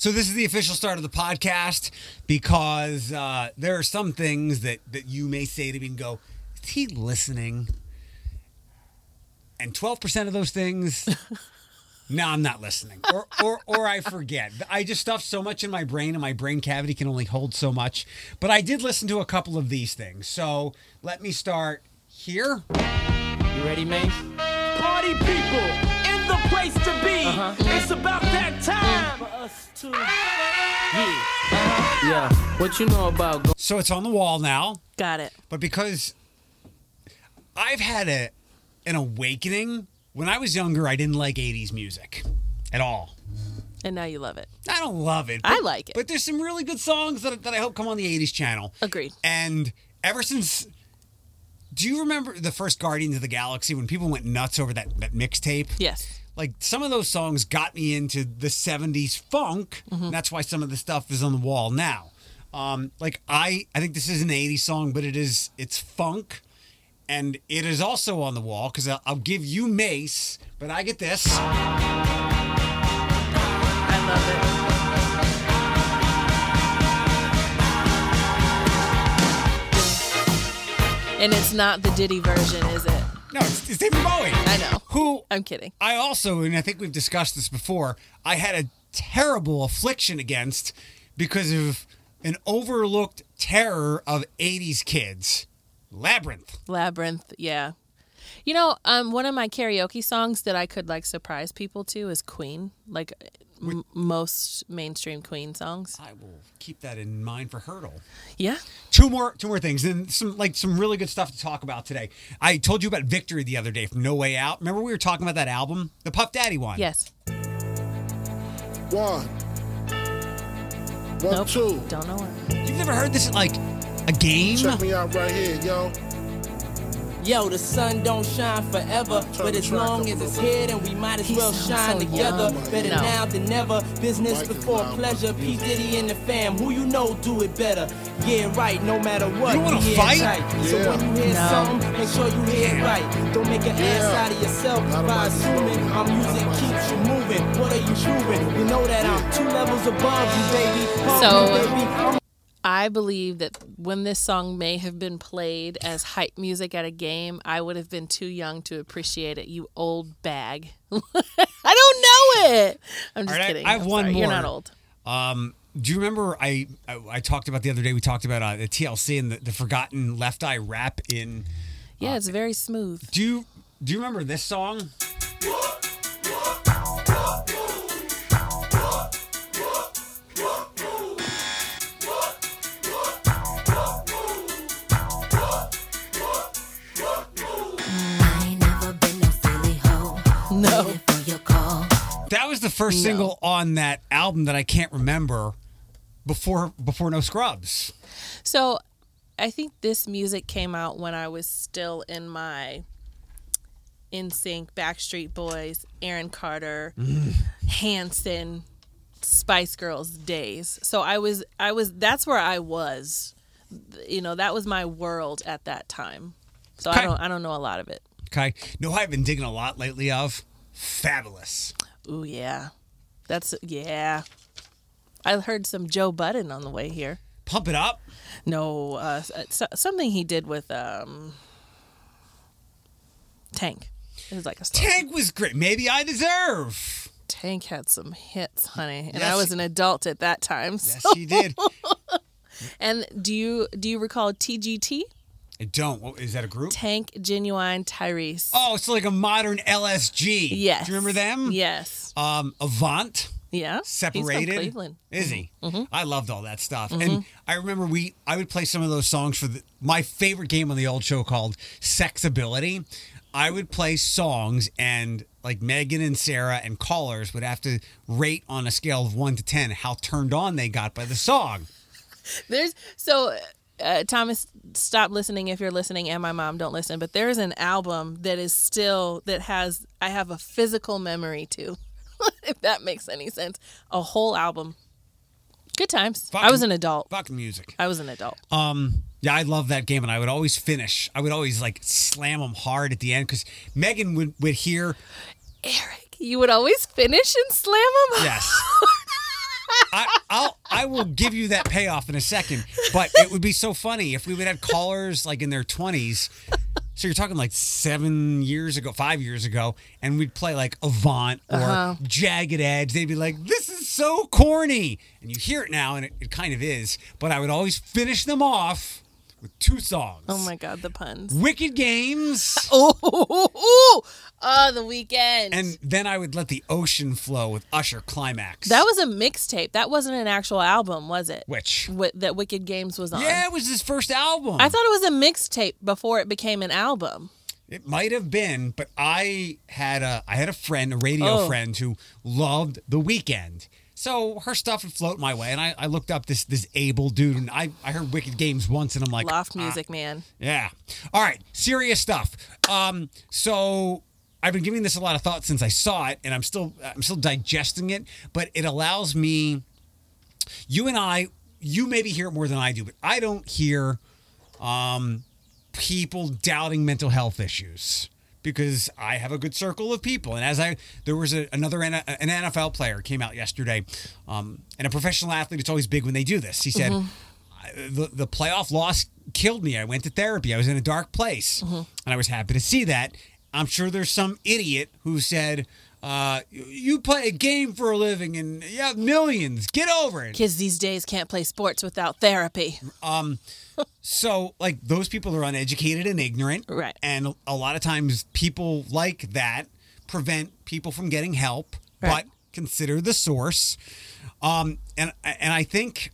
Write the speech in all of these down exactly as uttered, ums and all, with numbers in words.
So this is the official start of the podcast because uh, there are some things that, that you may say to me and go, is he listening? And twelve percent of those things, no, I'm not listening. Or, or or I forget. I just stuff so much in my brain and my brain cavity can only hold so much. But I did listen to a couple of these things. So let me start here. You ready, Mace? Party people in the place to be. Uh-huh. It's about that time for us to. Yeah. Uh-huh. Yeah. What you know about. Go- so it's on the wall now. Got it. But because I've had a an awakening. When I was younger, I didn't like eighties music at all. And now you love it. I don't love it. But I like it. But there's some really good songs that, that I hope come on the eighties channel. Agreed. And ever since. Do you remember the first Guardians of the Galaxy when people went nuts over that, that mixtape? Yes. Like, some of those songs got me into the seventies funk. Mm-hmm. And that's why some of the stuff is on the wall now. Um, like, I, I think this is an eighties song, but it is, it's funk. And it is also on the wall, because I'll, I'll give you Mace, but I get this. I love it. And it's not the Diddy version, is it? No, it's, it's David Bowie. I know. Who? I'm kidding. I also, and I think we've discussed this before, I had a terrible affliction against because of an overlooked terror of eighties kids. Labyrinth. Labyrinth, yeah. You know, um, one of my karaoke songs that I could, like, surprise people to is Queen. Like, m- most mainstream Queen songs. I will keep that in mind for Hurdle. Yeah. Two more two more things. And some, like, some really good stuff to talk about today. I told you about Victory the other day from No Way Out. Remember we were talking about that album? The Puff Daddy one. Yes. One. One, nope. Two. Don't know it. You've never heard this in, like, a game? Check me out right here, yo. Yo, the sun don't shine forever, but as long as it's here, then we might as He's well shine so together. Young. Better no. now than never, business like before pleasure. P. Diddy and the fam, who you know do it better. Yeah, right, no matter what. You want to fight? Yeah. So when you hear no. something, make sure you hear it right. Don't make an yeah. ass out of yourself Not by assuming our music keeps you moving. What are you doing? You know that I'm two levels above you, baby. Above so... You, baby. I believe that when this song may have been played as hype music at a game, I would have been too young to appreciate it, you old bag. I don't know it. I'm just right, kidding. I, I have I'm one sorry. more. You're not old. Um, do you remember I, I I talked about the other day, we talked about uh, the T L C and the, the forgotten Left Eye rap in... Yeah, uh, it's very smooth. Do you, do you remember this song? No. That was the first no. single on that album that I can't remember before before No Scrubs. So I think this music came out when I was still in my N Sync, Backstreet Boys, Aaron Carter, mm. Hanson, Spice Girls days. So I was I was that's where I was. You know, that was my world at that time. So okay. I don't I don't know a lot of it. Okay. No, I've been digging a lot lately of Fabulous. Ooh, yeah. That's, yeah. I heard some Joe Budden on the way here. Pump It Up? No, uh, something he did with um, Tank. It was like a song. Tank was great. Maybe I Deserve. Tank had some hits, honey. And yes, I was an adult at that time. So. Yes, he did. And do you do you recall T G T? I don't. Is that a group? Tank, Genuine, Tyrese. Oh, it's like a modern L S G. Yes. Do you remember them? Yes. Um, Avant. Yeah. Separated. He's from Cleveland. Is he? Mm-hmm. I loved all that stuff. Mm-hmm. And I remember we. I would play some of those songs for the, my favorite game on the old show called Sexability. I would play songs and like Megan and Sarah and callers would have to rate on a scale of one to ten how turned on they got by the song. There's so... Uh, Thomas, stop listening if you're listening, and my mom, don't listen. But there's an album that is still, that has, I have a physical memory to, if that makes any sense. A whole album. Good times. Fucking, I was an adult. Fucking music. I was an adult. Um, yeah, I love that game, and I would always finish. I would always, like, slam them hard at the end, because Megan would, would hear. Eric, you would always finish and slam them hard? Yes. I, I'll, I will give you that payoff in a second, but it would be so funny if we would have callers like in their twenties. So you're talking like seven years ago, five years ago, and we'd play like Avant or uh-huh. Jagged Edge. They'd be like, this is so corny. And you hear it now, and it, it kind of is. But I would always finish them off with two songs. Oh, my God, the puns. Wicked Games. Oh, oh, oh, oh. oh, The Weeknd. And then I would let the ocean flow with Usher Climax. That was a mixtape. That wasn't an actual album, was it? Which? W- that Wicked Games was on. Yeah, it was his first album. I thought it was a mixtape before it became an album. It might have been, but I had a, I had a friend, a radio oh. friend, who loved The Weeknd. So her stuff would float my way, and I, I looked up this this able dude, and I, I heard Wicked Games once, and I'm like... Loft music, ah. man. Yeah. All right, serious stuff. Um, so I've been giving this a lot of thought since I saw it, and I'm still I'm still digesting it, but it allows me... You and I, you maybe hear it more than I do, but I don't hear um, people doubting mental health issues. Because I have a good circle of people, and as I, there was a, another an N F L player came out yesterday, um, and a professional athlete. It's always big when they do this. He said, mm-hmm. "The the playoff loss killed me. I went to therapy. I was in a dark place, mm-hmm. and I was happy to see that." I'm sure there's some idiot who said, uh, "You play a game for a living, and you have millions. Get over it." Kids these days can't play sports without therapy. Um. So, like, those people are uneducated and ignorant. Right. And a lot of times people like that prevent people from getting help, right. But consider the source. Um, and and I think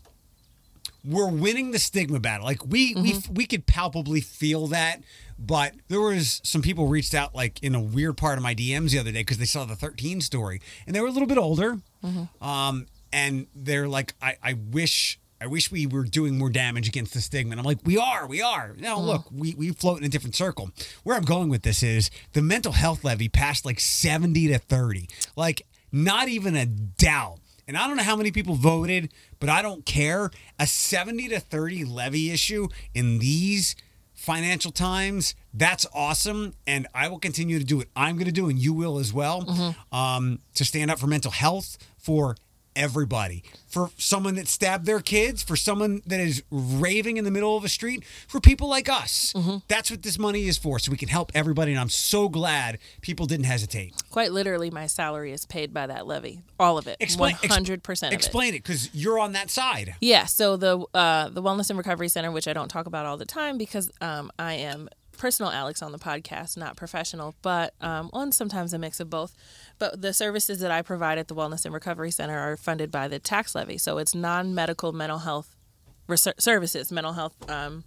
we're winning the stigma battle. Like, we, mm-hmm. we, we could palpably feel that, but there was some people reached out, like, in a weird part of my D Ms the other day because they saw the thirteen story. And they were a little bit older. Mm-hmm. Um, and they're like, I, I wish... I wish we were doing more damage against the stigma. And I'm like, we are, we are. Now, mm. look, we, we float in a different circle. Where I'm going with this is the mental health levy passed like seventy to thirty. Like, not even a doubt. And I don't know how many people voted, but I don't care. A seventy to thirty levy issue in these financial times, that's awesome. And I will continue to do what I'm going to do, and you will as well, mm-hmm. um, to stand up for mental health, for everybody. For someone that stabbed their kids, for someone that is raving in the middle of a street, for people like us. Mm-hmm. That's what this money is for, so we can help everybody, and I'm so glad people didn't hesitate. Quite literally, my salary is paid by that levy. All of it. Explain, one hundred percent ex- of it. Explain it, because you're on that side. Yeah, so the, uh, the Wellness and Recovery Center, which I don't talk about all the time because um, I am... personal Alex on the podcast, not professional, but um, on sometimes a mix of both. But the services that I provide at the Wellness and Recovery Center are funded by the tax levy. So it's non-medical mental health res- services, mental health um,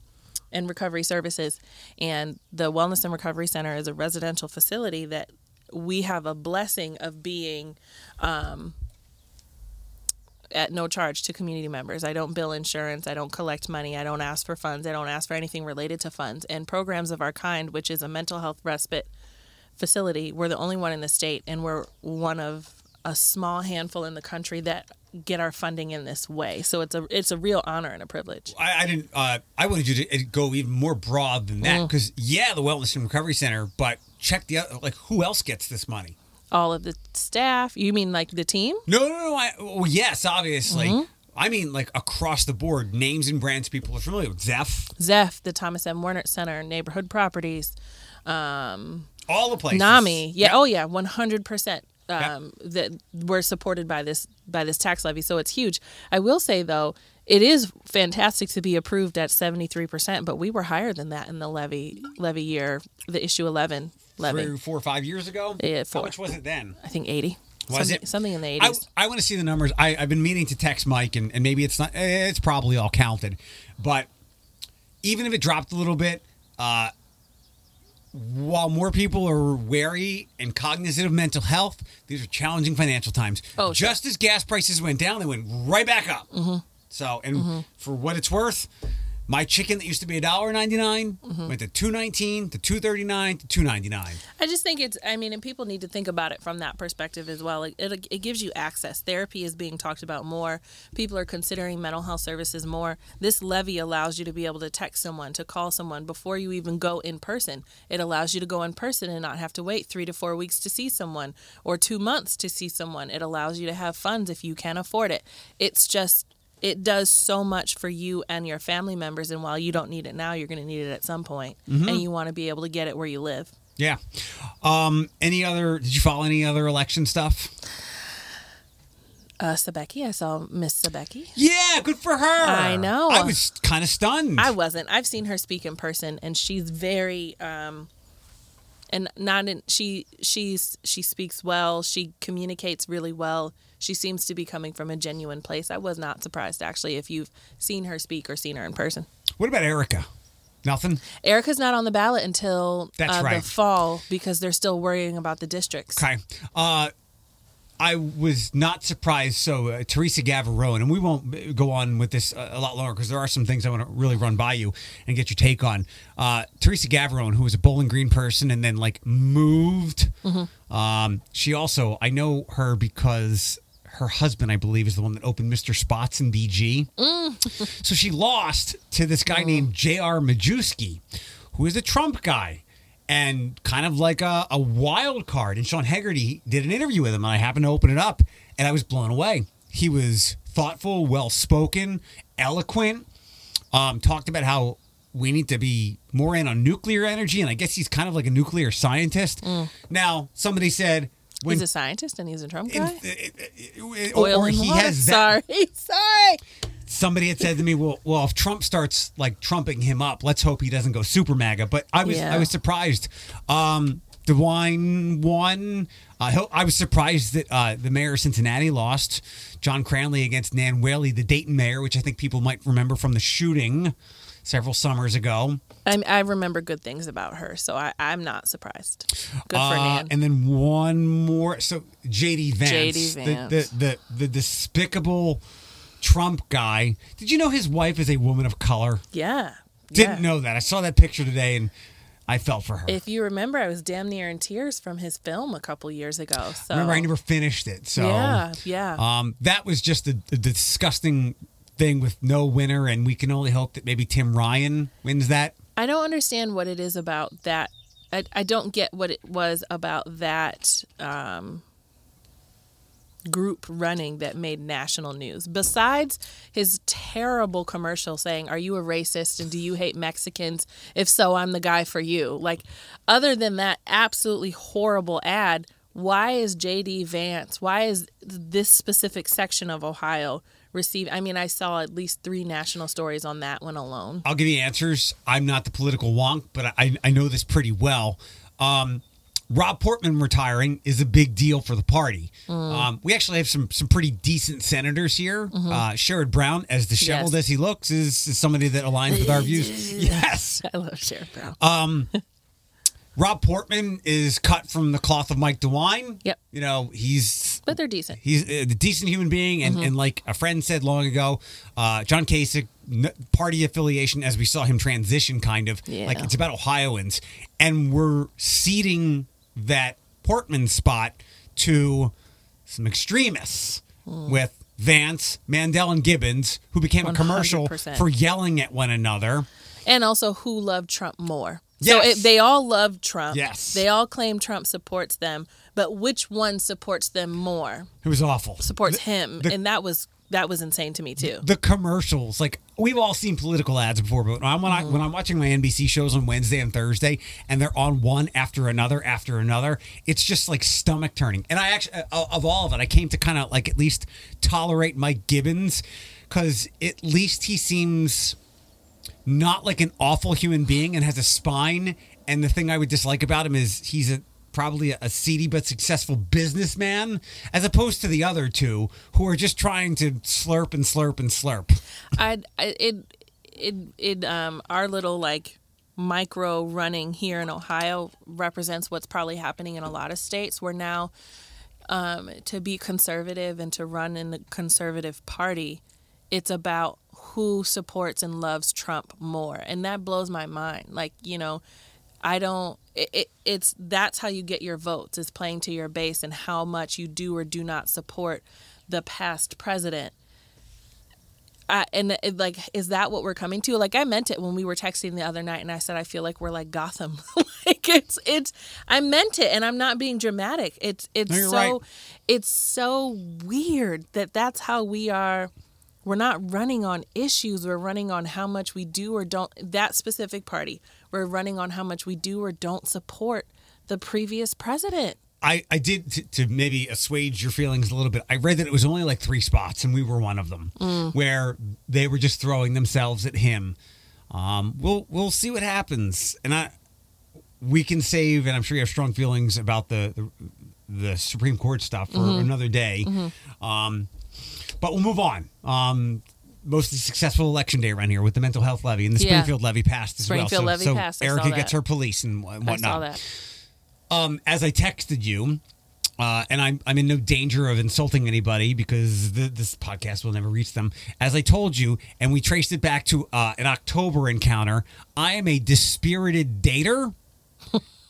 and recovery services. And the Wellness and Recovery Center is a residential facility that we have a blessing of being um, at no charge to community members. I don't bill insurance. I don't collect money. I don't ask for funds. I don't ask for anything related to funds. And Programs of Our Kind, which is a mental health respite facility, we're the only one in the state, and we're one of a small handful in the country that get our funding in this way. So it's a it's a real honor and a privilege. I, I didn't. Uh, I wanted you to go even more broad than that, because mm. yeah, the Wellness and Recovery Center, but check the other, like, who else gets this money? All of the staff? You mean like the team? No, no, no. I, well, yes, obviously. Mm-hmm. I mean like across the board, names and brands people are familiar with. Zeph. Zeph, the Thomas M. Werner Center, Neighborhood Properties. Um, All the places. NAMI. Yeah. Yep. Oh, yeah. one hundred percent. Um, yep. That we're supported by this by this tax levy. So it's huge. I will say, though, it is fantastic to be approved at seventy-three percent, but we were higher than that in the levy levy year, the issue eleven levy. Three, four or five years ago? Yeah, four. How much was it then? I think eighty. Was something, it? Something in the eighties. I, I want to see the numbers. I, I've been meaning to text Mike, and, and maybe it's not. It's probably all counted. But even if it dropped a little bit, uh, while more people are wary and cognizant of mental health, these are challenging financial times. Oh, Just sure. as gas prices went down, they went right back up. Mm-hmm. So, and mm-hmm. for what it's worth, My chicken that used to be one dollar and ninety-nine cents mm-hmm. went to two dollars and nineteen cents, to two dollars and thirty-nine cents, to two dollars and ninety-nine cents. I just think it's, I mean, and people need to think about it from that perspective as well. It, it, it gives you access. Therapy is being talked about more. People are considering mental health services more. This levy allows you to be able to text someone, to call someone before you even go in person. It allows you to go in person and not have to wait three to four weeks to see someone or two months to see someone. It allows you to have funds if you can afford it. It's just... It does so much for you and your family members, and while you don't need it now, you're going to need it at some point, mm-hmm. and you want to be able to get it where you live. Yeah. Um, any other? Did you follow any other election stuff? Uh, Sebeki, I saw Miss Sebeki. Yeah, good for her. I know. I was kind of stunned. I wasn't. I've seen her speak in person, and she's very, um, and not in she she's she speaks well. She communicates really well. She seems to be coming from a genuine place. I was not surprised, actually, if you've seen her speak or seen her in person. What about Erica? Nothing? Erica's not on the ballot until That's uh, right. the fall because they're still worrying about the districts. Okay. Uh, I was not surprised. So, uh, Teresa Gavarone, and we won't go on with this a, a lot longer because there are some things I want to really run by you and get your take on. Uh, Teresa Gavarone, who was a Bowling Green person and then, like, moved. Mm-hmm. Um, she also, I know her because... her husband, I believe, is the one that opened Mister Spots in D G. Mm. So she lost to this guy mm. named J R Majewski, who is a Trump guy and kind of like a, a wild card. And Sean Hegarty did an interview with him, and I happened to open it up, and I was blown away. He was thoughtful, well-spoken, eloquent, um, talked about how we need to be more in on nuclear energy, and I guess he's kind of like a nuclear scientist. Mm. Now, somebody said... When, he's a scientist and he's a Trump guy? It, it, it, it, Oil or and he water. Has that. Sorry. Sorry. Somebody had said to me, well, well, if Trump starts like trumping him up, let's hope he doesn't go super MAGA. But I was yeah. I was surprised. Um, DeWine won. Uh, I was surprised that uh, the mayor of Cincinnati lost. John Cranley against Nan Whaley, the Dayton mayor, which I think people might remember from the shooting several summers ago. I, I remember good things about her, so I, I'm not surprised. Good for uh, Nan. And then one more. So J D. Vance. J D Vance. The, the, the, the despicable Trump guy. Did you know his wife is a woman of color? Yeah. Didn't yeah. know that. I saw that picture today, and I felt for her. If you remember, I was damn near in tears from his film a couple years ago. So. I remember, I never finished it. So Yeah, yeah. Um, that was just a, a disgusting thing with no winner, and we can only hope that maybe Tim Ryan wins that. I don't understand what it is about that. I, I don't get what it was about that um, group running that made national news. Besides his terrible commercial saying, "Are you a racist and do you hate Mexicans? If so, I'm the guy for you." Like, other than that absolutely horrible ad, why is J D. Vance, why is this specific section of Ohio receive? I mean, I saw at least three national stories on that one alone. I'll give you answers. I'm not the political wonk, but I I know this pretty well. Um, Rob Portman retiring is a big deal for the party. Mm. Um, we actually have some some pretty decent senators here. Mm-hmm. Uh, Sherrod Brown, as disheveled yes. as he looks, is, is somebody that aligns with our views. Yes, I love Sherrod Brown. Um, Rob Portman is cut from the cloth of Mike DeWine. Yep. You know, he's... But they're decent. He's a decent human being. And, mm-hmm. and like a friend said long ago, uh, John Kasich, party affiliation, as we saw him transition, kind of. Yeah. Like, it's about Ohioans. And we're ceding that Portman spot to some extremists mm. with Vance, Mandel, and Gibbons, who became one hundred percent a commercial for yelling at one another. And also, who loved Trump more? Yes. So it, they all love Trump. Yes. They all claim Trump supports them, but which one supports them more? It was awful. Supports the, him, the, and that was that was insane to me too. The commercials, like we've all seen political ads before, but when I'm, when, mm. I, when I'm watching my N B C shows on Wednesday and Thursday, and they're on one after another after another, it's just like stomach turning. And I actually, of all of it, I came to kind of like at least tolerate Mike Gibbons because at least he seems not like an awful human being and has a spine. And the thing I would dislike about him is he's a, probably a, a seedy but successful businessman, as opposed to the other two who are just trying to slurp and slurp and slurp. I, I it it it um our little like micro running here in Ohio represents what's probably happening in a lot of states where now um, to be conservative and to run in the conservative party it's about who supports and loves Trump more. And that blows my mind. Like, you know, I don't, it, it, it's, that's how you get your votes, is playing to your base and how much you do or do not support the past president. I, and it, like, is that what we're coming to? Like, I meant it when we were texting the other night and I said, I feel like we're like Gotham. Like it's, it's, I meant it, and I'm not being dramatic. It's, it's no, so, right. It's so weird that that's how we are. We're not running on issues. We're running on how much we do or don't, that specific party. We're running on how much we do or don't support the previous president. I, I did, to, to maybe assuage your feelings a little bit, I read that it was only like three spots, and we were one of them, mm. where they were just throwing themselves at him. Um, we'll we'll see what happens. And I we can save, and I'm sure you have strong feelings about the, the, the Supreme Court stuff for mm-hmm. another day. Mm-hmm. Um, but we'll move on. Um, mostly successful election day around here with the mental health levy, and the yeah. Springfield levy passed as Springfield well. So, levy so passed. Erica gets her police and whatnot. I saw that. Um, as I texted you, uh, and I'm I'm in no danger of insulting anybody because the, this podcast will never reach them. As I told you, and we traced it back to uh, an October encounter, I am a dispirited dater,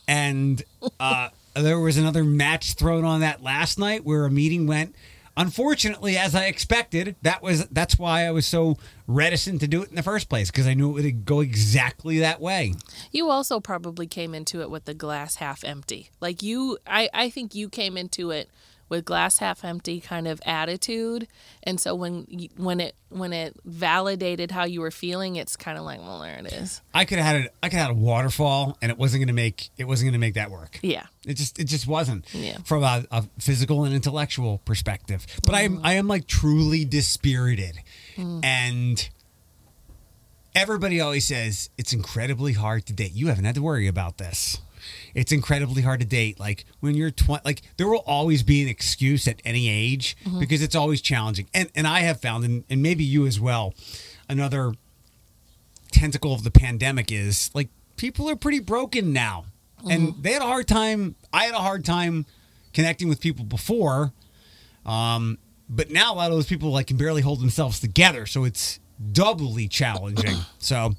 and uh, there was another match thrown on that last night where a meeting went. Unfortunately, as I expected, that was that's why I was so reticent to do it in the first place, because I knew it would go exactly that way. You also probably came into it with the glass half empty. Like you, I, I think you came into it with glass half empty kind of attitude, and so when when it when it validated how you were feeling, it's kind of like, well, there it is. I could have had a, I could have had a waterfall, and it wasn't going to make it wasn't going to make that work. Yeah, it just it just wasn't. Yeah. From a, a physical and intellectual perspective. But mm. I am I am like truly dispirited, mm. and everybody always says it's incredibly hard to date. You haven't had to worry about this. It's incredibly hard to date. Like when you're twenty, like there will always be an excuse at any age mm-hmm. because it's always challenging. And and I have found, and, and maybe you as well, another tentacle of the pandemic is like people are pretty broken now, mm-hmm. and they had a hard time. I had a hard time connecting with people before, um, but now a lot of those people like can barely hold themselves together. So it's doubly challenging. So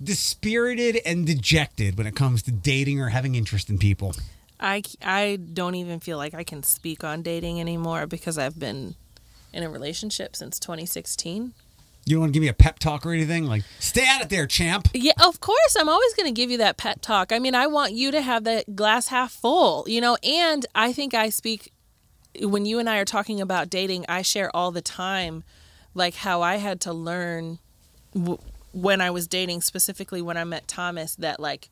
dispirited and dejected when it comes to dating or having interest in people. I, I don't even feel like I can speak on dating anymore because I've been in a relationship since twenty sixteen. You don't want to give me a pep talk or anything? Like, stay out of there, champ. Yeah, of course. I'm always going to give you that pep talk. I mean, I want you to have that glass half full, you know, and I think I speak, when you and I are talking about dating, I share all the time like how I had to learn w- when I was dating, specifically when I met Thomas, that like,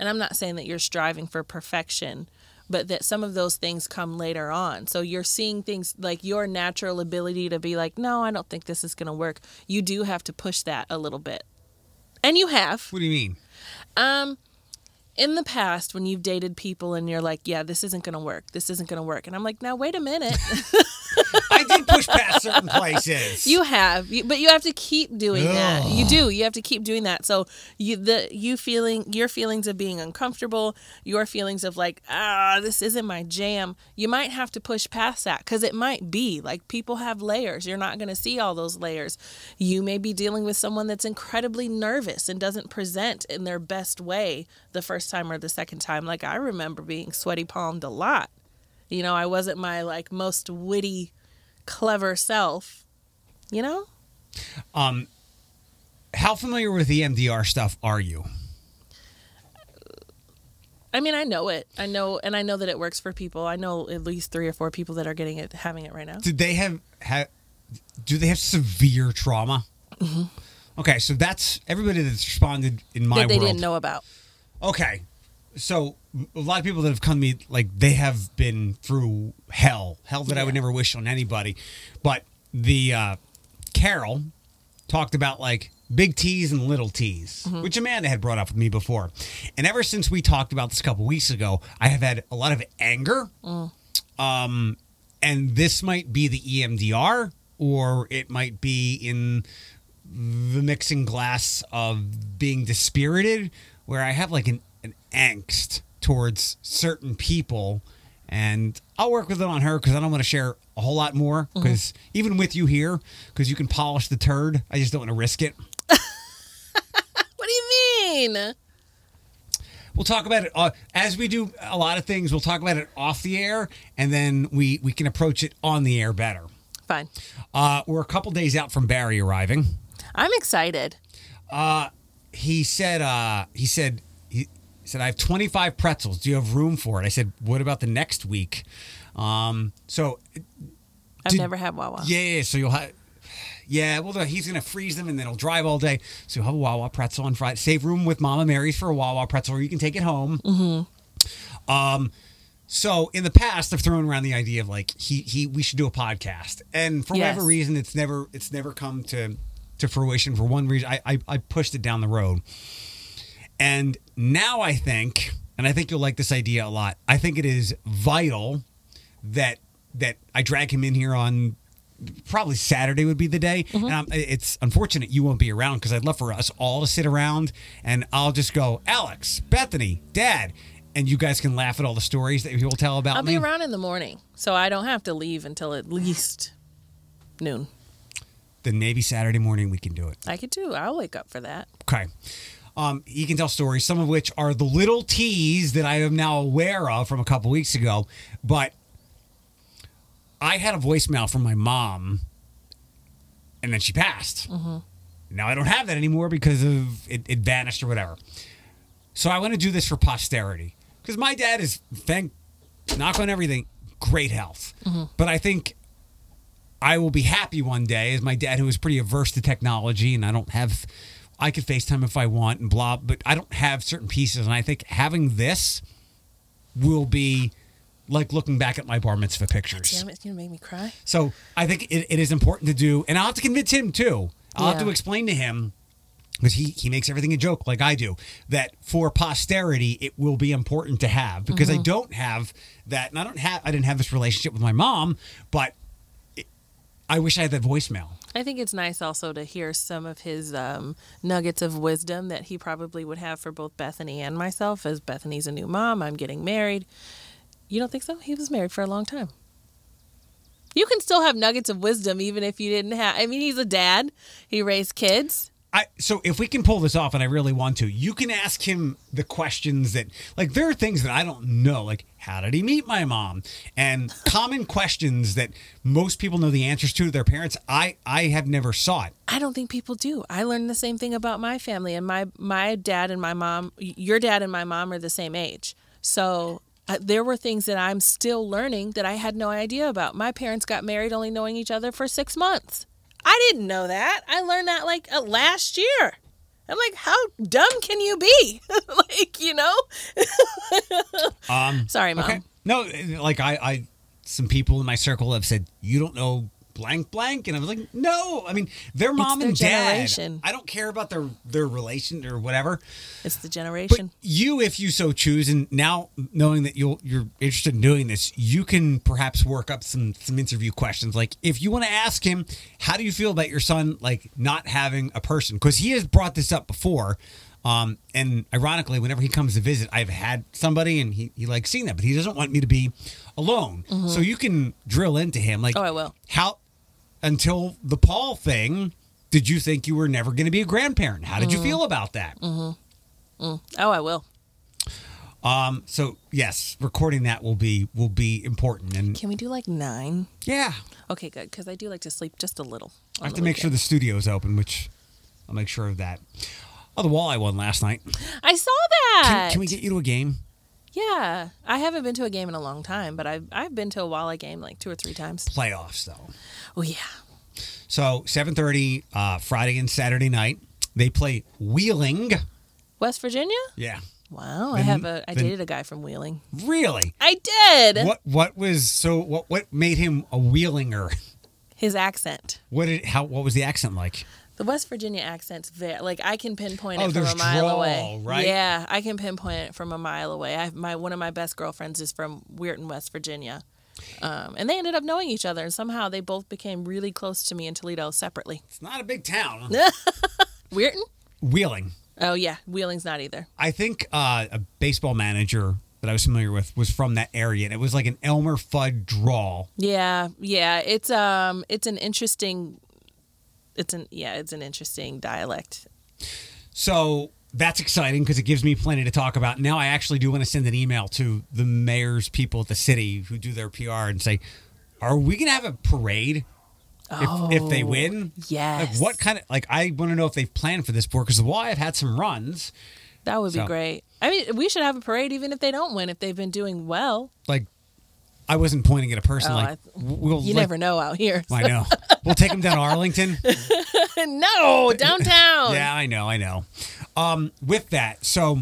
and I'm not saying that you're striving for perfection, but that some of those things come later on. So you're seeing things like your natural ability to be like, no, I don't think this is going to work. You do have to push that a little bit. And you have. What do you mean? Um, in the past, when you've dated people and you're like, yeah, this isn't going to work. This isn't going to work. And I'm like, now, wait a minute. I did push past certain places. You have, but you have to keep doing Ugh. that. You do. You have to keep doing that. So you, the you feeling your feelings of being uncomfortable, your feelings of like, ah, this isn't my jam. You might have to push past that because it might be like people have layers. You're not going to see all those layers. You may be dealing with someone that's incredibly nervous and doesn't present in their best way the first time or the second time. Like I remember being sweaty palmed a lot. You know, I wasn't my like most witty, clever self, you know? Um, how familiar with the E M D R stuff are you? I mean, I know it. I know, and I know that it works for people. I know at least three or four people that are getting it, having it right now. Do they have, have do they have severe trauma? Mm-hmm. Okay, so that's everybody that's responded in my world. That they world. didn't know about. Okay. So a lot of people that have come to me, like they have been through hell, hell that yeah. I would never wish on anybody. But the uh, Carol talked about like big T's and little T's, mm-hmm. which Amanda had brought up with me before. And ever since we talked about this a couple weeks ago, I have had a lot of anger. Mm. Um, and this might be the E M D R, or it might be in the mixing glass of being dispirited, where I have like an an angst towards certain people And I'll work with it on her because I don't want to share a whole lot more because mm-hmm. even with you here, because you can polish the turd, I just don't want to risk it. What do you mean? We'll talk about it uh, as we do a lot of things. We'll talk about it off the air, and then we, we can approach it on the air better. Fine. Uh, we're a couple days out from Barry arriving. I'm excited. Uh, he said. Uh, he said. He said. I have twenty-five pretzels. Do you have room for it? I said. What about the next week? Um, so. I've did, never had Wawa. Yeah. yeah so you'll have. Yeah, well, he's going to freeze them, and then he'll drive all day. So have a Wawa pretzel on Friday. Save room with Mama Mary's for a Wawa pretzel, or you can take it home. Mm-hmm. Um, so in the past, I've thrown around the idea of, like, he he we should do a podcast. And for yes. whatever reason, it's never it's never come to, to fruition. For one reason, I, I, I pushed it down the road. And now I think, and I think you'll like this idea a lot, I think it is vital that that I drag him in here on probably Saturday would be the day. Mm-hmm. And I'm, it's unfortunate you won't be around because I'd love for us all to sit around and I'll just go, Alex, Bethany, Dad, and you guys can laugh at all the stories that people tell about I'll me. I'll be around in the morning, so I don't have to leave until at least noon. Then maybe Saturday morning we can do it. I could do. I'll wake up for that. Okay. Um, you can tell stories, some of which are the little teas that I am now aware of from a couple weeks ago, but I had a voicemail from my mom, and then she passed. Mm-hmm. Now I don't have that anymore because of it, it vanished or whatever. So I want to do this for posterity because my dad is, thank, knock on everything, great health. Mm-hmm. But I think I will be happy one day as my dad, who is pretty averse to technology, and I don't have, I could FaceTime if I want and blah, but I don't have certain pieces. And I think having this will be like looking back at my bar mitzvah pictures. God damn it, it's going to make me cry. So I think it, it is important to do, and I'll have to convince him too. I'll yeah. have to explain to him, because he, he makes everything a joke like I do, that for posterity it will be important to have, because mm-hmm. I don't have that, and I don't have I didn't have this relationship with my mom, but it, I wish I had that voicemail. I think it's nice also to hear some of his um, nuggets of wisdom that he probably would have for both Bethany and myself, as Bethany's a new mom, I'm getting married. You don't think so? He was married for a long time. You can still have nuggets of wisdom even if you didn't have... I mean, he's a dad. He raised kids. I So if we can pull this off, and I really want to, you can ask him the questions that... Like, there are things that I don't know. Like, how did he meet my mom? And common questions that most people know the answers to, to their parents. I, I have never saw it. I don't think people do. I learned the same thing about my family. And my, my dad and my mom... Your dad and my mom are the same age. So... Uh, there were things that I'm still learning that I had no idea about. My parents got married only knowing each other for six months. I didn't know that. I learned that like uh, last year. I'm like, how dumb can you be? Like, you know? um, Sorry, Mom. Okay. No, like I, I, some people in my circle have said, you don't know blank, blank. And I was like, no. I mean, their mom and generation. Dad. I don't care about their, their relation or whatever. It's the generation. But you, if you so choose, and now knowing that you'll, you're interested in doing this, you can perhaps work up some, some interview questions. Like, if you want to ask him, how do you feel about your son, like, not having a person? Because he has brought this up before. Um, and ironically, whenever he comes to visit, I've had somebody and he, he likes seeing that, but he doesn't want me to be alone. Mm-hmm. So you can drill into him. Like, oh, I will. How... Until the Paul thing, did you think you were never going to be a grandparent? How did mm-hmm. you feel about that? Mm-hmm. Mm. Oh, I will. Um. So yes, recording that will be will be important. And can we do like nine? Yeah. Okay, good. Because I do like to sleep just a little. I have to make sure the studio is open, which I'll make sure of that. Oh, the Walleye won last night. I saw that. Can, can we get you to a game? Yeah, I haven't been to a game in a long time, but I've I've been to a Walleye game like two or three times. Playoffs though. Oh yeah. So seven thirty uh, Friday and Saturday night they play Wheeling, West Virginia. Yeah. Wow, the, I have a I the, dated a guy from Wheeling. Really? I did. What what was so what what made him a Wheelinger? His accent. What did how what was the accent like? The West Virginia accent's very, like, I can pinpoint it oh, from a mile drawl, away. Right? Yeah, I can pinpoint it from a mile away. I, my one of my best girlfriends is from Weirton, West Virginia, um, and they ended up knowing each other, and somehow they both became really close to me in Toledo separately. It's not a big town. Weirton? Wheeling. Oh yeah, Wheeling's not either. I think uh, a baseball manager that I was familiar with was from that area, and it was like an Elmer Fudd drawl. Yeah, yeah, it's um, it's an interesting, it's an yeah, it's an interesting dialect. So that's exciting because it gives me plenty to talk about. Now I actually do want to send an email to the mayor's people at the city who do their P R and say, "Are we gonna have a parade?" If, oh, if they win, yes. Like what kind of like I want to know if they've planned for this board because the Y have had some runs. That would so. be great. I mean, we should have a parade even if they don't win if they've been doing well. Like, I wasn't pointing at a person. Oh, like, I, we'll you like, never know out here. So. I know. We'll take them down to Arlington. No, downtown. Yeah, I know, I know. Um, with that, so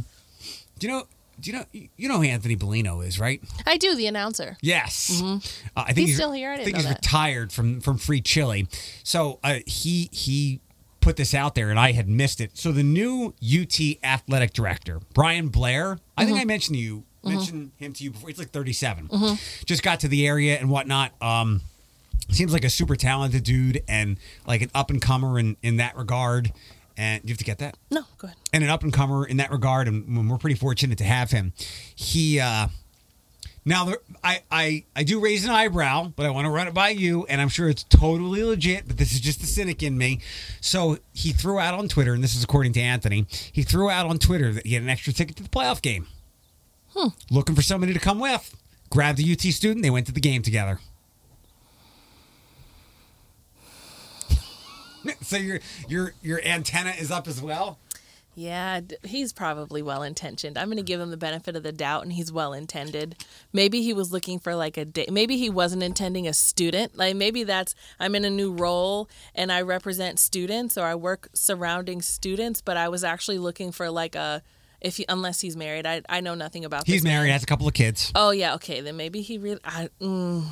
do you know? Do you know? You know who Anthony Bellino is, right? I do, the announcer. Yes, mm-hmm. uh, I think he's, he's still here. I, didn't I think know he's that. retired from, from Free Chili. So uh, he he put this out there, and I had missed it. So the new U T athletic director, Brian Blair. I mm-hmm. think I mentioned to you mentioned mm-hmm. him to you before. He's like thirty-seven. Mm-hmm. Just got to the area and whatnot. Um, seems like a super talented dude and like an up and comer in, in that regard. And you have to get that? No, go ahead. And an up-and-comer in that regard, and we're pretty fortunate to have him. He uh, now, there, I, I I do raise an eyebrow, but I want to run it by you, and I'm sure it's totally legit, but this is just the cynic in me. So he threw out on Twitter, and this is according to Anthony, he threw out on Twitter that he had an extra ticket to the playoff game. Hmm. Looking for somebody to come with. Grabbed a U T student. They went to the game together. So your your your antenna is up as well? Yeah, he's probably well-intentioned. I'm going to give him the benefit of the doubt, and he's well-intended. Maybe he was looking for like a day. Maybe he wasn't intending a student. Like maybe that's, I'm in a new role, and I represent students, or I work surrounding students, but I was actually looking for like a, if he, unless he's married. I, I know nothing about this. He's married, man. Has a couple of kids. Oh, yeah, okay. Then maybe he really, I, mm.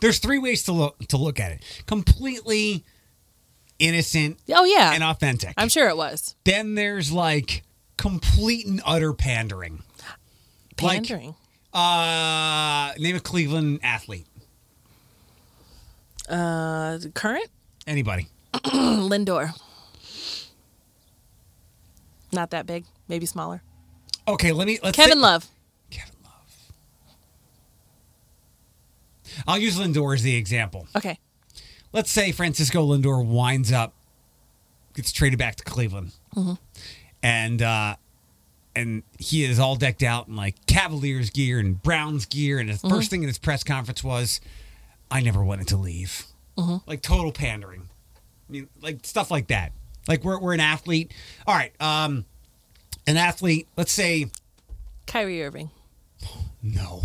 There's three ways to look to look at it. Completely innocent oh, yeah. and authentic. I'm sure it was. Then there's like complete and utter pandering. Pandering. Like, uh, name a Cleveland athlete. Uh, current? Anybody. Lindor. Not that big. Maybe smaller. Okay, let me let's Kevin think. Love. I'll use Lindor as the example. Okay. Let's say Francisco Lindor winds up, gets traded back to Cleveland. Mm-hmm. And uh, and he is all decked out in like Cavaliers gear and Browns gear. And the mm-hmm. first thing in his press conference was, I never wanted to leave. Mm-hmm. Like total pandering. I mean, like stuff like that. Like we're we're an athlete. All right. Um, an athlete, let's say. Kyrie Irving. No.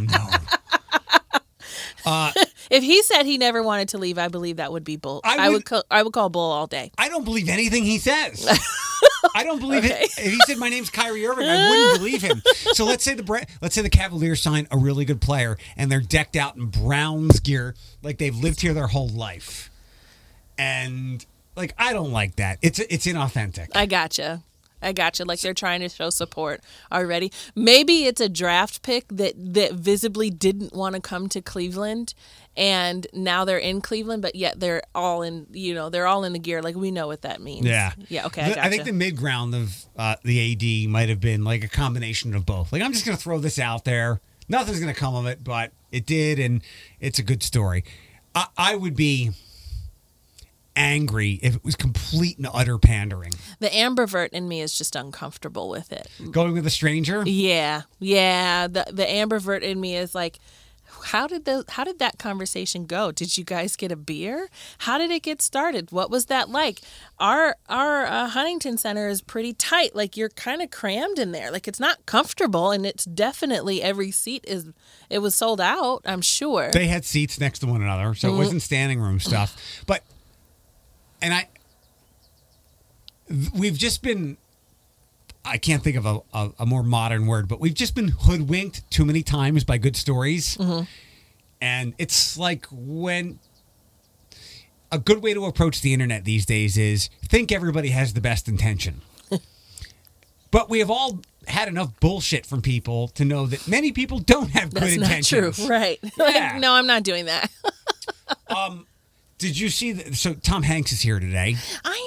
No. Uh, if he said he never wanted to leave, I believe that would be bull. I would I would, co- I would call bull all day. I don't believe anything he says. I don't believe okay. it. If he said my name's Kyrie Irving, I wouldn't believe him. So let's say the let's say the Cavaliers sign a really good player, and they're decked out in Browns gear like they've lived here their whole life, and like I don't like that. It's it's inauthentic. I gotcha. I gotcha. Like they're trying to show support already. Maybe it's a draft pick that, that visibly didn't want to come to Cleveland, and now they're in Cleveland, but yet they're all in. You know, they're all in the gear. Like we know what that means. Yeah. Yeah. Okay. I, gotcha. I think the mid ground of uh, the A D might have been like a combination of both. Like I'm just gonna throw this out there. Nothing's gonna come of it, but it did, and it's a good story. I, I would be. Angry if it was complete and utter pandering. The ambivert in me is just uncomfortable with it. Going with a stranger? Yeah. Yeah. The the ambivert in me is like, how did the how did that conversation go? Did you guys get a beer? How did it get started? What was that like? Our our uh, Huntington Center is pretty tight. Like you're kind of crammed in there. Like it's not comfortable, and it's definitely every seat is it was sold out, I'm sure. They had seats next to one another, so mm-hmm. it wasn't standing room stuff. But And I, we've just been, I can't think of a, a, a more modern word, but we've just been hoodwinked too many times by good stories. Mm-hmm. And it's like when, a good way to approach the internet these days is think everybody has the best intention. But we have all had enough bullshit from people to know that many people don't have That's good intentions. That's not true. Right. Yeah. Like, no, I'm not doing that. um. Did you see that? So Tom Hanks is here today. I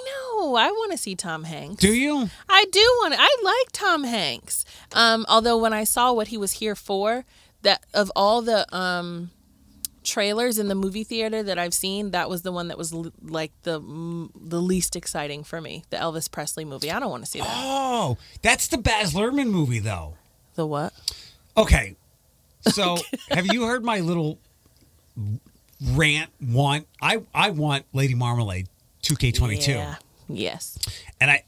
No, I want to see Tom Hanks. Do you? I do want to. I like Tom Hanks. Um, although when I saw what he was here for, that of all the um, trailers in the movie theater that I've seen, that was the one that was l- like the m- the least exciting for me. The Elvis Presley movie. I don't want to see that. Oh, that's the Baz Luhrmann movie, though. The what? Okay. So have you heard my little rant want? I, I want Lady Marmalade two K twenty-two. Yeah. Yes. And I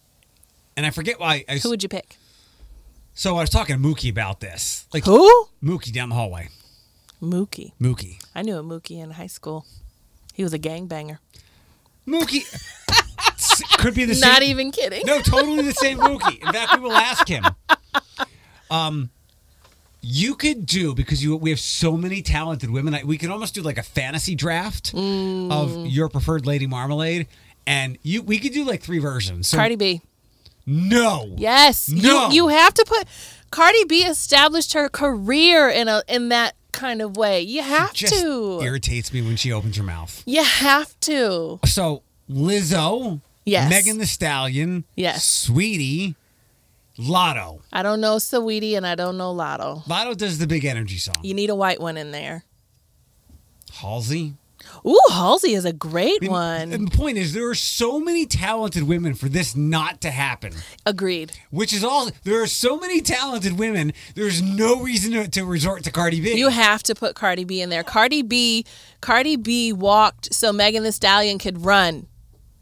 and I forget why. I, Who would you pick? So I was talking to Mookie about this. Like who? Mookie down the hallway. Mookie. Mookie. I knew a Mookie in high school. He was a gangbanger. Mookie. Could be the same. Not even kidding. No, totally the same Mookie. In fact, we will ask him. Um, you could do, because you we have so many talented women, we could almost do like a fantasy draft mm. of your preferred Lady Marmalade. And you, we could do like three versions. So, Cardi B. No. Yes. No. You, you have to put... Cardi B established her career in a in that kind of way. You have she just to. Irritates me when she opens her mouth. You have to. So, Lizzo. Yes. Megan Thee Stallion. Yes. Sweetie. Lotto. I don't know Saweetie and I don't know Lotto. Lotto does the big energy song. You need a white one in there. Halsey. Ooh, Halsey is a great and, one. And the point is, there are so many talented women for this not to happen. Agreed. Which is all, there are so many talented women, there's no reason to, to resort to Cardi B. You have to put Cardi B in there. Cardi B, Cardi B walked so Megan Thee Stallion could run.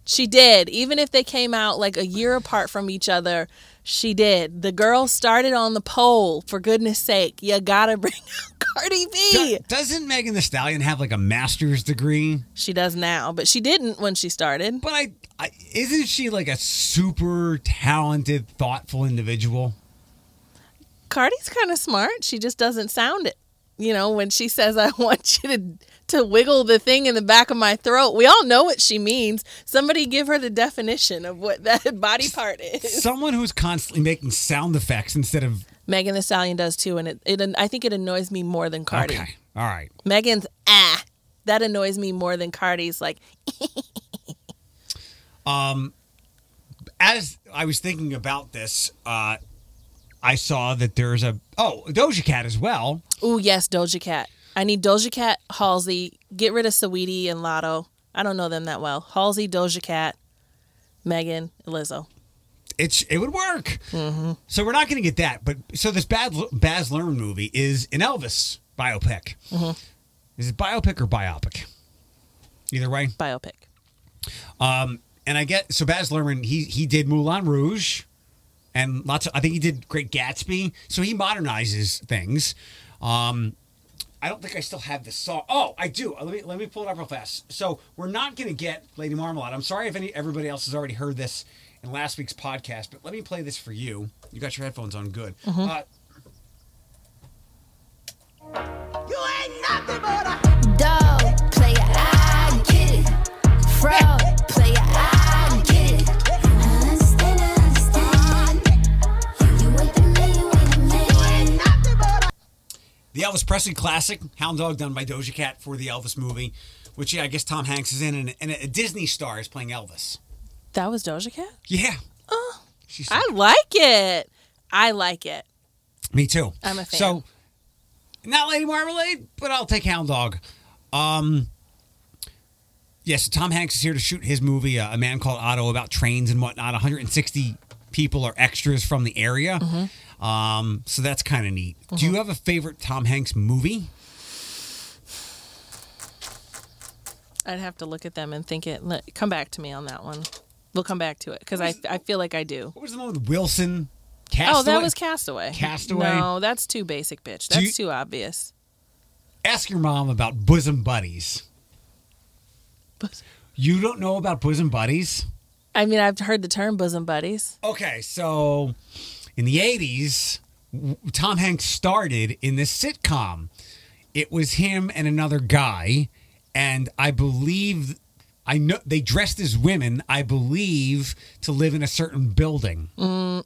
She did. Even if they came out like a year apart from each other, she did. The girl started on the pole, for goodness sake. You gotta bring out Cardi B. Do- doesn't Megan Thee Stallion have like a master's degree? She does now, but she didn't when she started. But I, I isn't she like a super talented, thoughtful individual? Cardi's kind of smart. She just doesn't sound it. You know, when she says, I want you to... to wiggle the thing in the back of my throat. We all know what she means. Somebody give her the definition of what that body part is. Someone who's constantly making sound effects instead of... Megan Thee Stallion does too, and it, it I think it annoys me more than Cardi. Okay, all right. Megan's, ah, that annoys me more than Cardi's, like... um, as I was thinking about this, uh, I saw that there's a... Oh, Doja Cat as well. Oh, yes, Doja Cat. I need Doja Cat, Halsey, get rid of Saweetie and Lotto. I don't know them that well. Halsey, Doja Cat, Megan, Lizzo. It's It would work. Mm-hmm. So we're not going to get that. But so this Baz Luhrmann movie is an Elvis biopic. Mm-hmm. Is it biopic or biopic? Either way? Biopic. Um, and I get, so Baz Luhrmann, he, he did Moulin Rouge and lots of, I think he did Great Gatsby. So he modernizes things. Um I don't think I still have the song. Oh, I do. Let me let me pull it up real fast. So we're not going to get Lady Marmalade. I'm sorry if any everybody else has already heard this in last week's podcast, but let me play this for you. You got your headphones on. Good. Mm-hmm. Uh, you ain't nothing but a dog player. I get it. Fraud player. I get it. Understand, understand. You ain't the man. You ain't the man. You ain't nothing but a... The Elvis Presley classic, Hound Dog, done by Doja Cat for the Elvis movie, which yeah, I guess Tom Hanks is in, and, and a Disney star is playing Elvis. That was Doja Cat? Yeah. Oh, She's I like it. I like it. Me too. I'm a fan. So, not Lady Marmalade, but I'll take Hound Dog. Um, yes, yeah, so Tom Hanks is here to shoot his movie, uh, A Man Called Otto, about trains and whatnot. one hundred sixty people are extras from the area. Mm-hmm. Um, so that's kind of neat. Mm-hmm. Do you have a favorite Tom Hanks movie? I'd have to look at them and think it. Let, come back to me on that one. We'll come back to it because I I feel like I do. What was the one with Wilson? Castaway? Oh, that was Castaway. Castaway. No, that's too basic, bitch. That's you, too obvious. Ask your mom about Bosom Buddies. Bos- you don't know about Bosom Buddies? I mean, I've heard the term Bosom Buddies. Okay, so... in the eighties, Tom Hanks started in this sitcom. It was him and another guy, and I believe I know they dressed as women. I believe to live in a certain building. Mm.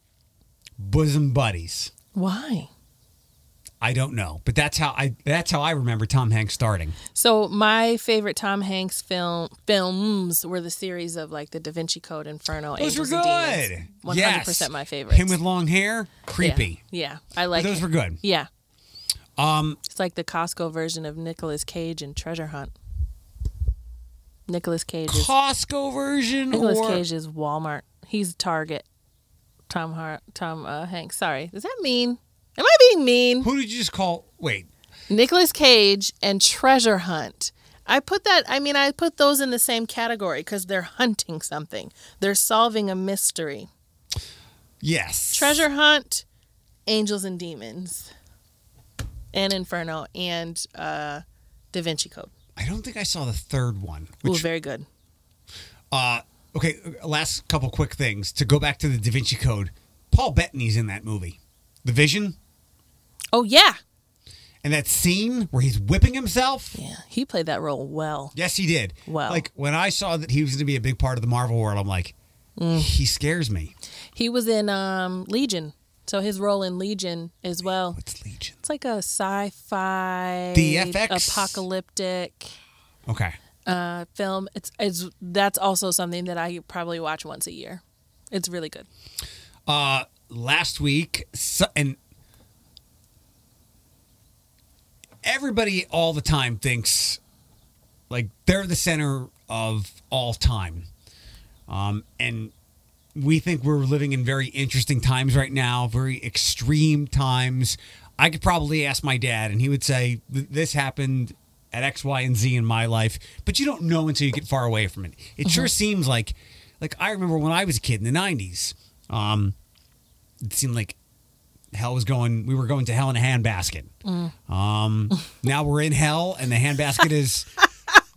Bosom buddies. Why? I don't know, but that's how I that's how I remember Tom Hanks starting. So my favorite Tom Hanks film films were the series of like the Da Vinci Code, Inferno, those Angels were good. One hundred percent my favorite. Him with long hair, creepy. Yeah, yeah. I like those. It. Were good. Yeah, um, it's like the Costco version of Nicolas Cage and Treasure Hunt. Nicolas Cage is Costco version. Nicolas or... Cage is Walmart. He's Target. Tom Hart. Tom uh, Hanks. Sorry, does that mean? Am I being mean? Who did you just call? Wait. Nicolas Cage and Treasure Hunt. I put that, I mean, I put those in the same category because they're hunting something. They're solving a mystery. Yes. Treasure Hunt, Angels and Demons, and Inferno, and uh, Da Vinci Code. I don't think I saw the third one. Which, Ooh, very good. Uh, okay, last couple quick things. To go back to the Da Vinci Code, Paul Bettany's in that movie. The Vision. Oh, yeah. And that scene where he's whipping himself. Yeah, he played that role well. Yes, he did. Well. Like, when I saw that he was going to be a big part of the Marvel world, I'm like, mm. he scares me. He was in um, Legion. So his role in Legion as well. What's Legion? It's like a sci-fi. D F X? Apocalyptic. Okay. Uh, film. It's, it's That's also something that I probably watch once a year. It's really good. Uh, last week, so, and... Everybody all the time thinks, like, they're the center of all time. Um, and we think we're living in very interesting times right now, very extreme times. I could probably ask my dad, and he would say, this happened at X, Y, and Z in my life. But you don't know until you get far away from it. It mm-hmm. sure seems like, like, I remember when I was a kid in the nineties, um, it seemed like, hell was going, we were going to hell in a handbasket. Mm. Um, now we're in hell, and the handbasket is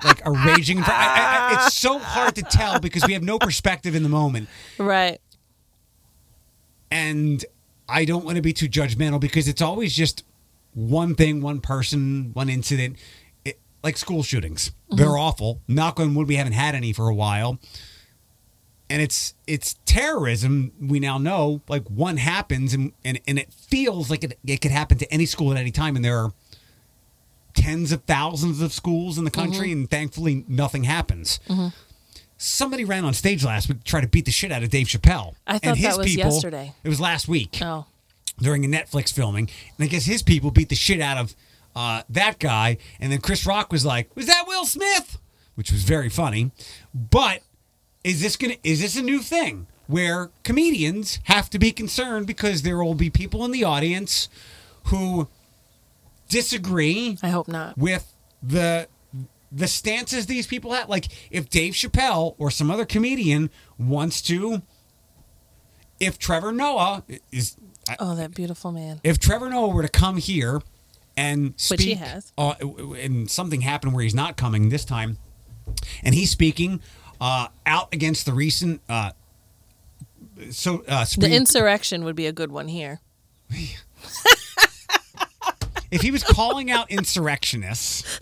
like a raging. I, I, I, it's so hard to tell because we have no perspective in the moment. Right. And I don't want to be too judgmental because it's always just one thing, one person, one incident. It, like school shootings. Mm-hmm. They're awful. Knock on wood, we haven't had any for a while. And it's it's terrorism, we now know, like one happens and, and, and it feels like it, it could happen to any school at any time. And there are tens of thousands of schools in the country mm-hmm. and thankfully nothing happens. Mm-hmm. Somebody ran on stage last week to try to beat the shit out of Dave Chappelle. I thought and his that was people, yesterday. It was last week oh. during a Netflix filming. And I guess his people beat the shit out of uh, that guy. And then Chris Rock was like, was that Will Smith? Which was very funny. But... Is this gonna? Is this a new thing where comedians have to be concerned because there will be people in the audience who disagree? I hope not. With the the stances these people have, like if Dave Chappelle or some other comedian wants to, if Trevor Noah is oh that beautiful man, if Trevor Noah were to come here and speak, which he has, uh, and something happened where he's not coming this time, and he's speaking. Uh, out against the recent, uh, so uh, spring- the insurrection would be a good one here. If he was calling out insurrectionists,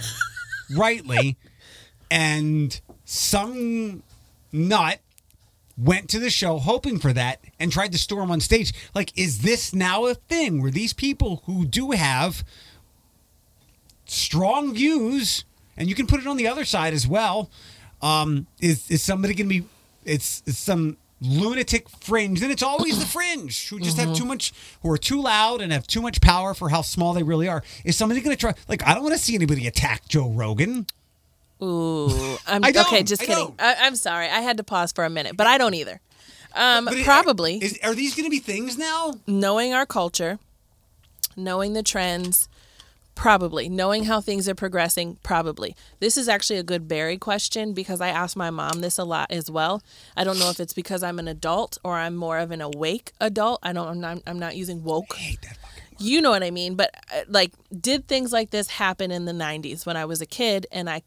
rightly, and some nut went to the show hoping for that and tried to storm on stage, like, is this now a thing where these people who do have strong views, and you can put it on the other side as well? Um, is is somebody going to be, it's, it's some lunatic fringe, and it's always the fringe who just mm-hmm. have too much, who are too loud and have too much power for how small they really are. Is somebody going to try, like, I don't want to see anybody attack Joe Rogan. Ooh. I'm, I don't, okay, just I kidding. I, I'm sorry. I had to pause for a minute, but I don't either. Um, but, but probably. Are, is, are these going to be things now? Knowing our culture, knowing the trends. Probably. Knowing how things are progressing, probably. This is actually a good Barry question because I ask my mom this a lot as well. I don't know if it's because I'm an adult or I'm more of an awake adult. I don't, I'm not, I'm not using woke. I hate that fucking word. You know what I mean? But, like, did things like this happen in the nineties when I was a kid and I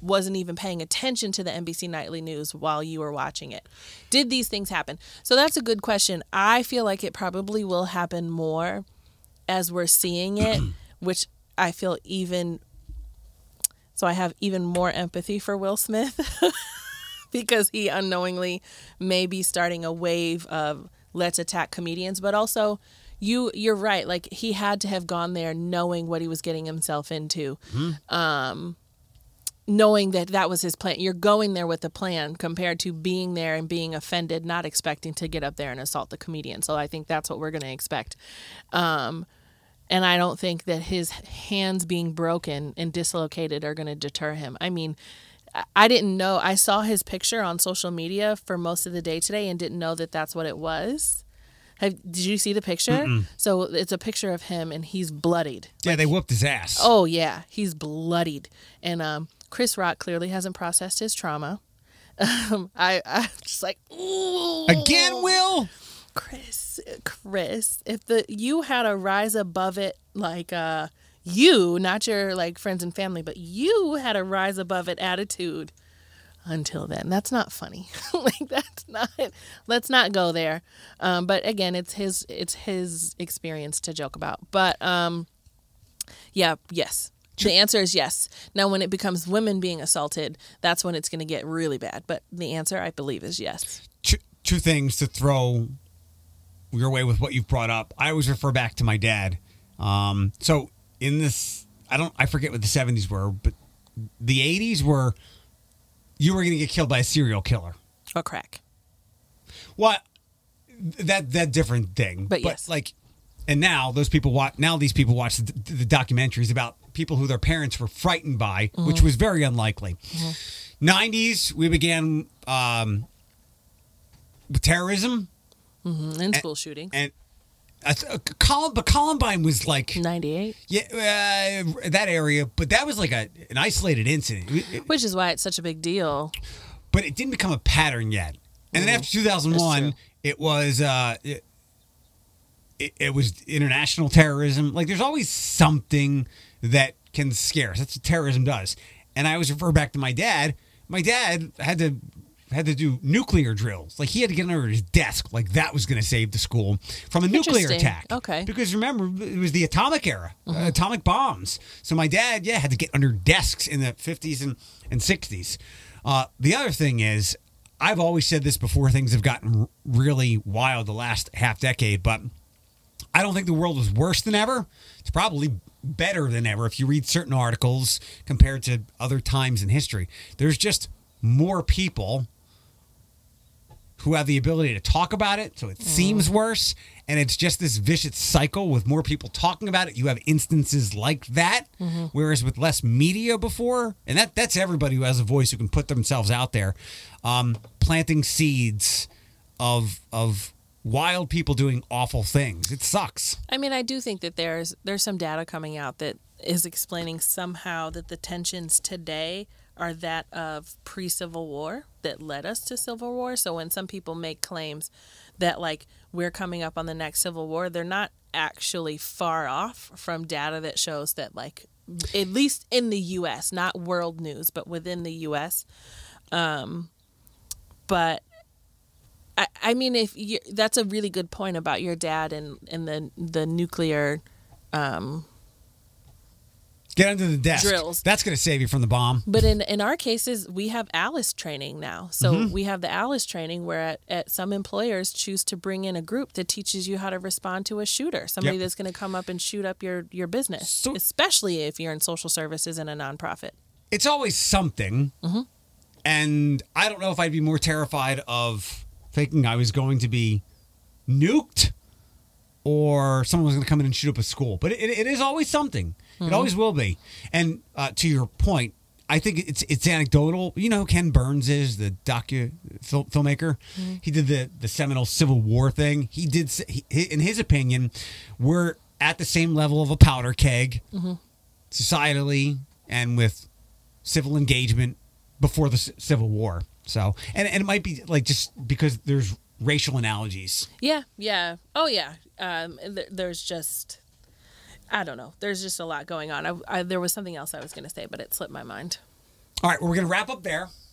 wasn't even paying attention to the N B C Nightly News while you were watching it? Did these things happen? So that's a good question. I feel like it probably will happen more as we're seeing it, which... I feel even, so I have even more empathy for Will Smith because he unknowingly may be starting a wave of let's attack comedians, but also you you're right. Like, he had to have gone there knowing what he was getting himself into, mm-hmm. um, knowing that that was his plan. You're going there with a plan compared to being there and being offended, not expecting to get up there and assault the comedian. So I think that's what we're going to expect. Um, and I don't think that his hands being broken and dislocated are going to deter him. I mean, I didn't know. I saw his picture on social media for most of the day today and didn't know that that's what it was. Have, did you see the picture? Mm-mm. So it's a picture of him, and he's bloodied. Yeah, like, they whooped his ass. Oh, yeah. He's bloodied. And um, Chris Rock clearly hasn't processed his trauma. Um, I, I'm just like, ooh. Again, Will? Chris, Chris, if the you had a rise above it, like... Uh, You, not your like friends and family, but you had a rise above it attitude until then. That's not funny. Like, that's not, let's not go there. Um, but again, it's his, it's his experience to joke about. But um, yeah, yes. The answer is yes. Now, when it becomes women being assaulted, that's when it's going to get really bad. But the answer, I believe, is yes. Two, two things to throw your way with what you've brought up. I always refer back to my dad. Um, so... In this, I don't, I forget what the seventies were, but the eighties were, you were going to get killed by a serial killer. Or crack. Well, that that different thing. But, but yes, like, and now those people watch. Now these people watch the, the documentaries about people who their parents were frightened by, mm-hmm. which was very unlikely. Mm-hmm. nineties, we began um, with terrorism, mm-hmm. and school and, shootings, and. Uh, Colum- but Columbine was like ninety-eight. Yeah, uh, that area, but that was like a an isolated incident, it, it, which is why it's such a big deal. But it didn't become a pattern yet. And mm, then after two thousand one, it was uh, it, it, it was international terrorism. Like, there's always something that can scare us. That's what terrorism does. And I always refer back to my dad. My dad had to. had to do nuclear drills. Like, he had to get under his desk. Like, that was going to save the school from a nuclear attack. Okay. Because remember, it was the atomic era, mm-hmm. uh, atomic bombs. So my dad, yeah, had to get under desks in the fifties and, and sixties. Uh, the other thing is, I've always said this before things have gotten r- really wild the last half decade, but I don't think the world was worse than ever. It's probably better than ever if you read certain articles compared to other times in history. There's just more people who have the ability to talk about it, so it mm. seems worse, and it's just this vicious cycle with more people talking about it. You have instances like that, mm-hmm. whereas with less media before, and that that's everybody who has a voice, who can put themselves out there, um, planting seeds of of wild people doing awful things. It sucks. I mean, I do think that there's there's some data coming out that is explaining somehow that the tensions today are that of pre-Civil War that led us to Civil War. So when some people make claims that, like, we're coming up on the next Civil War, they're not actually far off from data that shows that, like, at least in the U S, not world news, but within the U S. Um, but I, I mean, if you, that's a really good point about your dad and, and the the nuclear. Um, Get under the desk. Drills. That's going to save you from the bomb. But in, in our cases, we have ALICE training now. So mm-hmm. we have the ALICE training where at, at some employers choose to bring in a group that teaches you how to respond to a shooter, somebody yep. that's going to come up and shoot up your, your business, so, especially if you're in social services and a nonprofit. It's always something. Mm-hmm. And I don't know if I'd be more terrified of thinking I was going to be nuked or someone was going to come in and shoot up a school. But it, it is always something. It mm-hmm. always will be. And uh, to your point, I think it's it's anecdotal. You know who Ken Burns is, the docu fil- filmmaker? Mm-hmm. He did the, the seminal Civil War thing. He did, he, in his opinion, we're at the same level of a powder keg mm-hmm. societally and with civil engagement before the C- Civil War. So, and, and it might be like just because there's racial analogies. Yeah, yeah. Oh, yeah. Um, th- there's just... I don't know. There's just a lot going on. I, I, there was something else I was going to say, but it slipped my mind. All right. Well, we're going to wrap up there.